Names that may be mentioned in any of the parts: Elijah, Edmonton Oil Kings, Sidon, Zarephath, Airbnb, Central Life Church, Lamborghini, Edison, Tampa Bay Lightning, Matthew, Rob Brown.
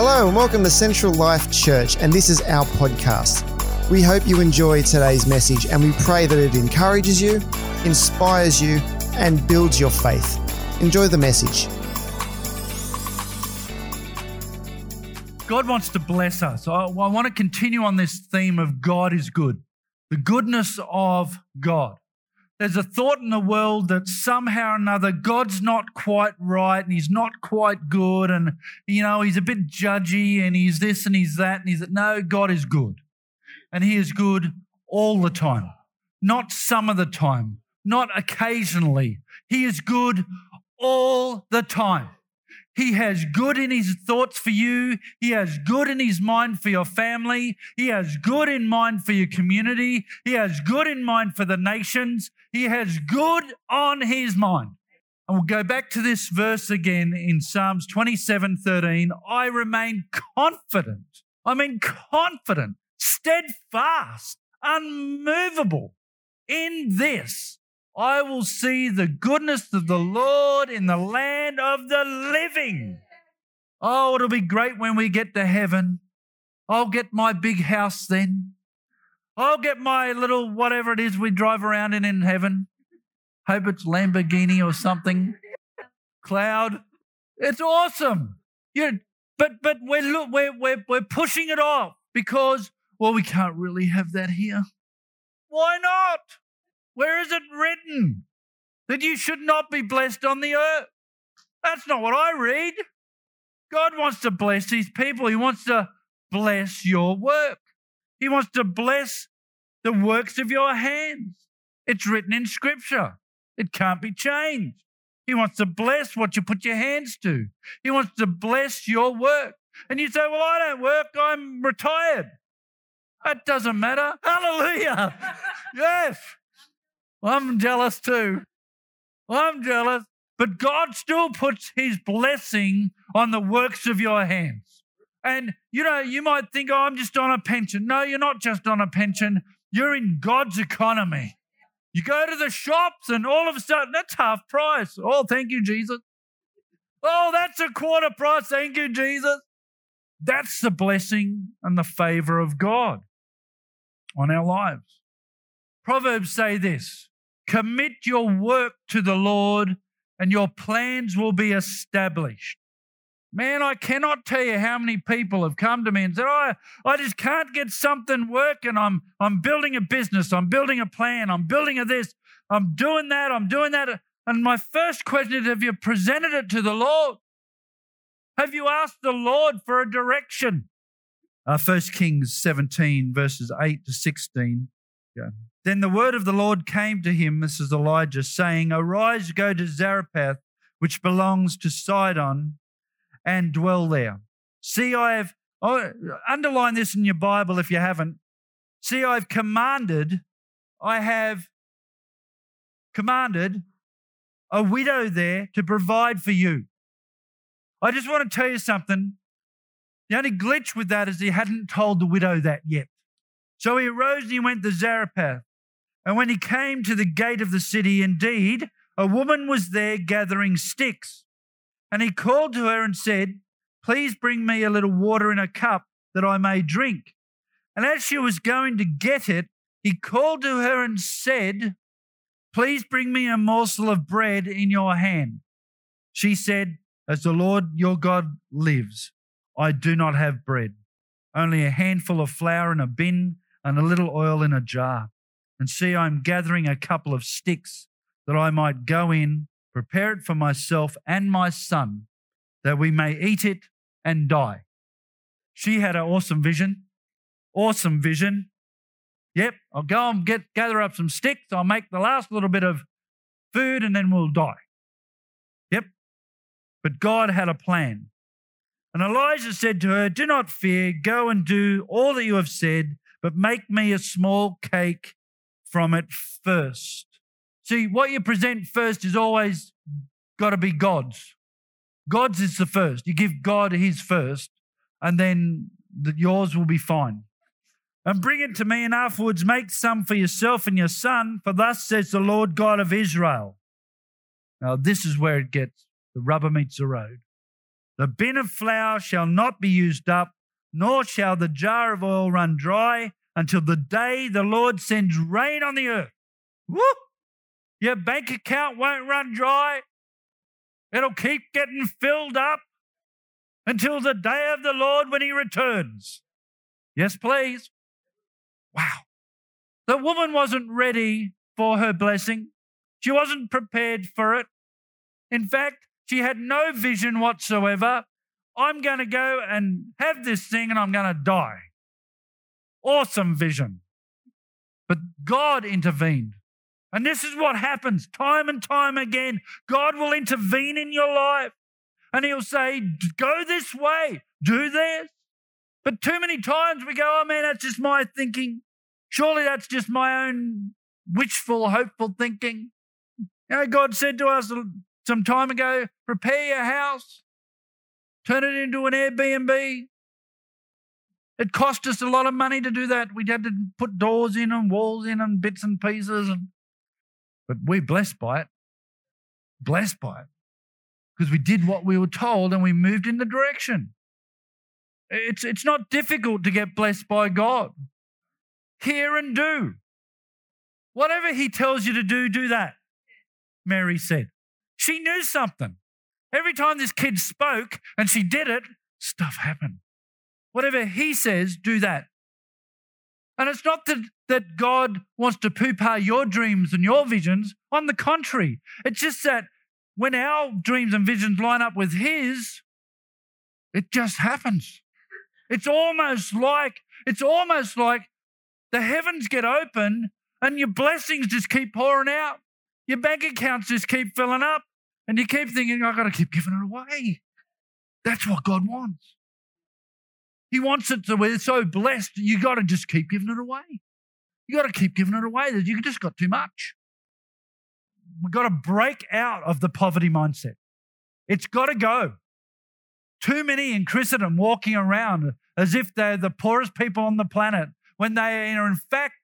Hello and welcome to Central Life Church, and this is our podcast. We hope you enjoy today's message, and we pray that it encourages you, inspires you, and builds your faith. Enjoy the message. God wants to bless us. I want to continue on this theme of God is good, the goodness of God. There's a thought in the world that somehow or another God's not quite right and he's not quite good and, you know, he's a bit judgy and he's this and he's that and he's that. No, God is good, and he is good all the time, not some of the time, not occasionally. He is good all the time. He has good in his thoughts for you. He has good in his mind for your family. He has good in mind for your community. He has good in mind for the nations. He has good on his mind. And we'll go back to this verse again in Psalms 27:13. I remain confident. I mean confident, steadfast, unmovable in this. I will see the goodness of the Lord in the land of the living. Oh, it'll be great when we get to heaven. I'll get my big house then. I'll get my little whatever it is we drive around in heaven. Hope it's Lamborghini or something. Cloud. It's awesome. But we're pushing it off because, well, we can't really have that here. Why not? Where is it written that you should not be blessed on the earth? That's not what I read. God wants to bless his people. He wants to bless your work. He wants to bless the works of your hands. It's written in Scripture. It can't be changed. He wants to bless what you put your hands to. He wants to bless your work. And you say, well, I don't work. I'm retired. That doesn't matter. Hallelujah. Yes. I'm jealous too. I'm jealous. But God still puts his blessing on the works of your hands. And, you know, you might think, oh, I'm just on a pension. No, you're not just on a pension. You're in God's economy. You go to the shops and all of a sudden, that's half price. Oh, thank you, Jesus. Oh, that's a quarter price. Thank you, Jesus. That's the blessing and the favor of God on our lives. Proverbs say this. Commit your work to the Lord and your plans will be established. Man, I cannot tell you how many people have come to me and said, oh, I just can't get something working. I'm building a business. I'm building a plan. I'm building a this. I'm doing that. I'm doing that. And my first question is, have you presented it to the Lord? Have you asked the Lord for a direction? 1 Kings 17, verses 8 to 16. Yeah. Then the word of the Lord came to him, this is Elijah, saying, Arise, go to Zarephath, which belongs to Sidon, and dwell there. See, underline this in your Bible if you haven't. See, I have commanded a widow there to provide for you. I just want to tell you something. The only glitch with that is he hadn't told the widow that yet. So he arose and he went to Zarephath. And when he came to the gate of the city, indeed, a woman was there gathering sticks. And he called to her and said, Please bring me a little water in a cup that I may drink. And as she was going to get it, he called to her and said, Please bring me a morsel of bread in your hand. She said, As the Lord your God lives, I do not have bread, only a handful of flour in a bin and a little oil in a jar. And see, I'm gathering a couple of sticks that I might go in, prepare it for myself and my son, that we may eat it and die. She had an awesome vision. Awesome vision. Yep, I'll go and gather up some sticks. I'll make the last little bit of food and then we'll die. Yep. But God had a plan. And Elijah said to her, Do not fear. Go and do all that you have said, but make me a small cake from it first. See, what you present first is always got to be God's. God's is the first. You give God his first, and then yours will be fine. And bring it to me, and afterwards make some for yourself and your son, for thus says the Lord God of Israel. Now, this is where it gets, the rubber meets the road. The bin of flour shall not be used up, nor shall the jar of oil run dry until the day the Lord sends rain on the earth. Woo! Your bank account won't run dry. It'll keep getting filled up until the day of the Lord when he returns. Yes, please. Wow. The woman wasn't ready for her blessing. She wasn't prepared for it. In fact, she had no vision whatsoever. I'm going to go and have this thing and I'm going to die. Awesome vision. But God intervened. And this is what happens time and time again. God will intervene in your life and he'll say, go this way, do this. But too many times we go, oh man, that's just my thinking. Surely that's just my own wishful, hopeful thinking. You know, God said to us some time ago, prepare your house, turn it into an Airbnb. It cost us a lot of money to do that. We'd had to put doors in and walls in and bits and pieces. But we're blessed by it, because we did what we were told and we moved in the direction. It's not difficult to get blessed by God. Hear and do. Whatever he tells you to do, do that, Mary said. She knew something. Every time this kid spoke and she did it, stuff happened. Whatever he says, do that. And it's not that God wants to poo-poo your dreams and your visions. On the contrary, it's just that when our dreams and visions line up with his, it just happens. It's almost like the heavens get open and your blessings just keep pouring out. Your bank accounts just keep filling up and you keep thinking, I've got to keep giving it away. That's what God wants. He wants it so we're so blessed, you got to just keep giving it away. You got to keep giving it away. You just got too much. We've got to break out of the poverty mindset. It's got to go. Too many in Christendom walking around as if they're the poorest people on the planet when they are in fact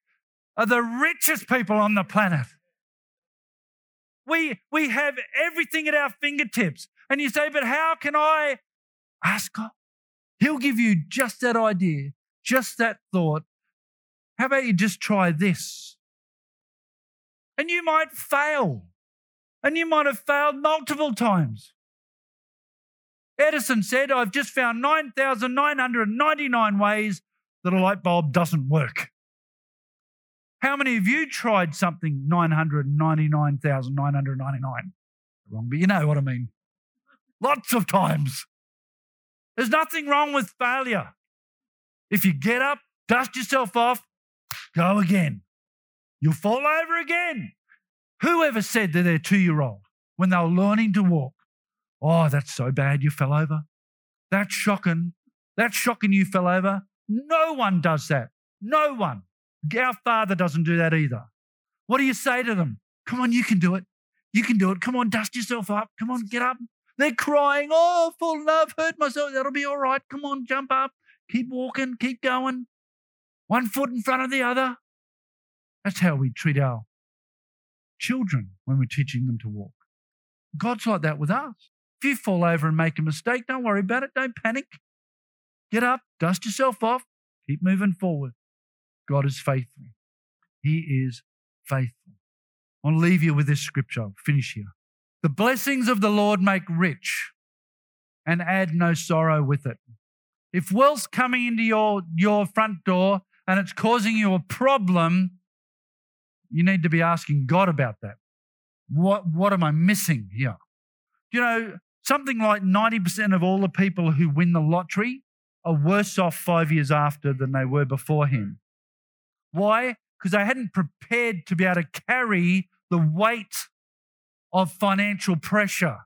are the richest people on the planet. We have everything at our fingertips. And you say, but how can I ask God? He'll give you just that idea, just that thought. How about you just try this? And you might fail. And you might have failed multiple times. Edison said, I've just found 9,999 ways that a light bulb doesn't work. How many of you tried something 999,999? Wrong, but you know what I mean. Lots of times. There's nothing wrong with failure. If you get up, dust yourself off, go again. You'll fall over again. Whoever said to their 2-year-old when they were learning to walk, oh, that's so bad you fell over. That's shocking. That's shocking you fell over. No one does that. No one. Our Father doesn't do that either. What do you say to them? Come on, you can do it. You can do it. Come on, dust yourself up. Come on, get up. They're crying, oh, full love, hurt myself. That'll be all right. Come on, jump up. Keep walking, keep going. One foot in front of the other. That's how we treat our children when we're teaching them to walk. God's like that with us. If you fall over and make a mistake, don't worry about it. Don't panic. Get up, dust yourself off, keep moving forward. God is faithful. He is faithful. I'll leave you with this scripture. I'll finish here. The blessings of the Lord make rich and add no sorrow with it. If wealth's coming into your front door and it's causing you a problem, you need to be asking God about that. What am I missing here? You know, something like 90% of all the people who win the lottery are worse off 5 years after than they were beforehand. Why? Because they hadn't prepared to be able to carry the weight of financial pressure.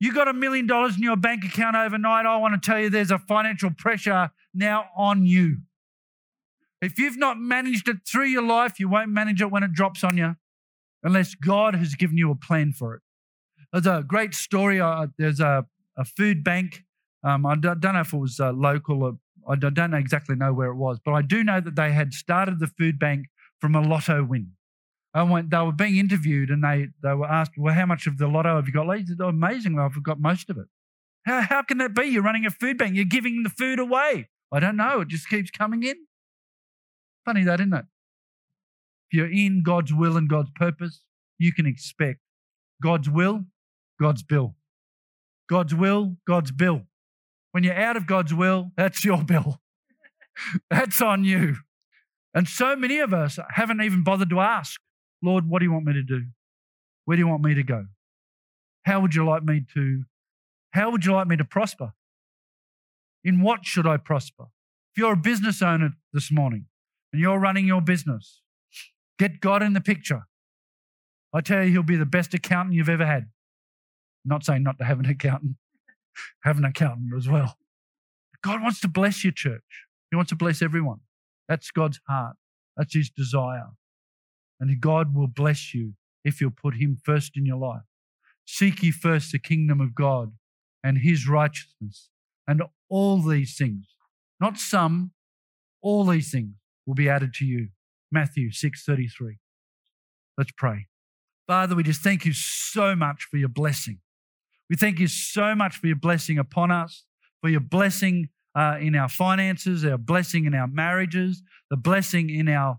You got $1 million in your bank account overnight, I want to tell you there's a financial pressure now on you. If you've not managed it through your life, you won't manage it when it drops on you unless God has given you a plan for it. There's a great story. There's a food bank. I don't know if it was local. I don't exactly know where it was, but I do know that they had started the food bank from a lotto win. And when they were being interviewed and they were asked, well, how much of the lotto have you got? They said, amazingly, I've got most of it. How can that be? You're running a food bank. You're giving the food away. I don't know. It just keeps coming in. Funny that, isn't it? If you're in God's will and God's purpose, you can expect God's will, God's bill. God's will, God's bill. When you're out of God's will, that's your bill. That's on you. And so many of us haven't even bothered to ask, Lord, what do you want me to do? Where do you want me to go? How would you like me to prosper? In what should I prosper? If you're a business owner this morning and you're running your business, get God in the picture. I tell you, he'll be the best accountant you've ever had. I'm not saying not to have an accountant. Have an accountant as well. God wants to bless your church. He wants to bless everyone. That's God's heart. That's his desire. And God will bless you if you'll put him first in your life. Seek ye first the kingdom of God and his righteousness, and all these things, not some, all these things will be added to you. Matthew 6:33. Let's pray. Father, we just thank you so much for your blessing. We thank you so much for your blessing upon us, for your blessing in our finances, our blessing in our marriages, the blessing in our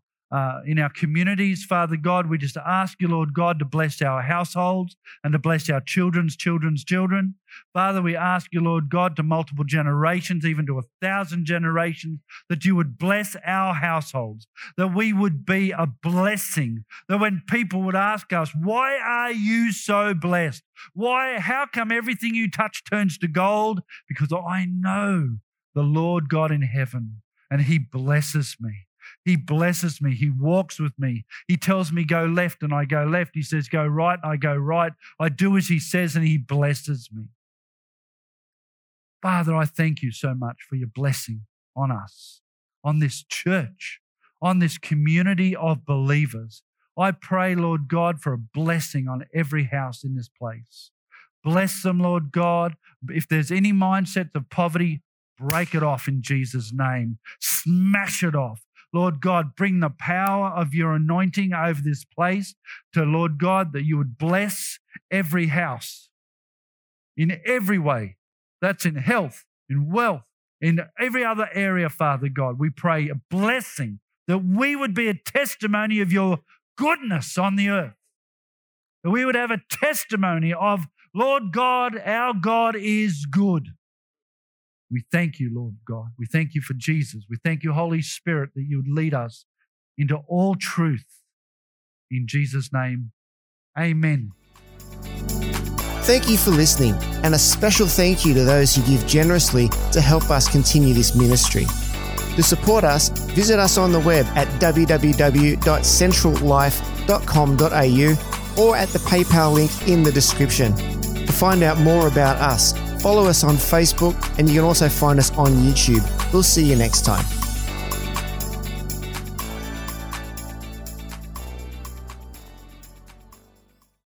communities. Father God, we just ask you, Lord God, to bless our households and to bless our children's children's children. Father, we ask you, Lord God, to multiple generations, even to 1,000 generations, that you would bless our households, that we would be a blessing, that when people would ask us, why are you so blessed? Why? How come everything you touch turns to gold? Because I know the Lord God in heaven, and he blesses me. He blesses me. He walks with me. He tells me go left and I go left. He says go right and I go right. I do as he says and he blesses me. Father, I thank you so much for your blessing on us, on this church, on this community of believers. I pray, Lord God, for a blessing on every house in this place. Bless them, Lord God. If there's any mindsets of poverty, break it off in Jesus' name. Smash it off. Lord God, bring the power of your anointing over this place to, Lord God, that you would bless every house in every way. That's in health, in wealth, in every other area, Father God. We pray a blessing that we would be a testimony of your goodness on the earth, that we would have a testimony of, Lord God, our God is good. We thank you, Lord God. We thank you for Jesus. We thank you, Holy Spirit, that you would lead us into all truth. In Jesus' name, amen. Thank you for listening, and a special thank you to those who give generously to help us continue this ministry. To support us, visit us on the web at www.centrallife.com.au or at the PayPal link in the description. To find out more about us, follow us on Facebook, and you can also find us on YouTube. We'll see you next time.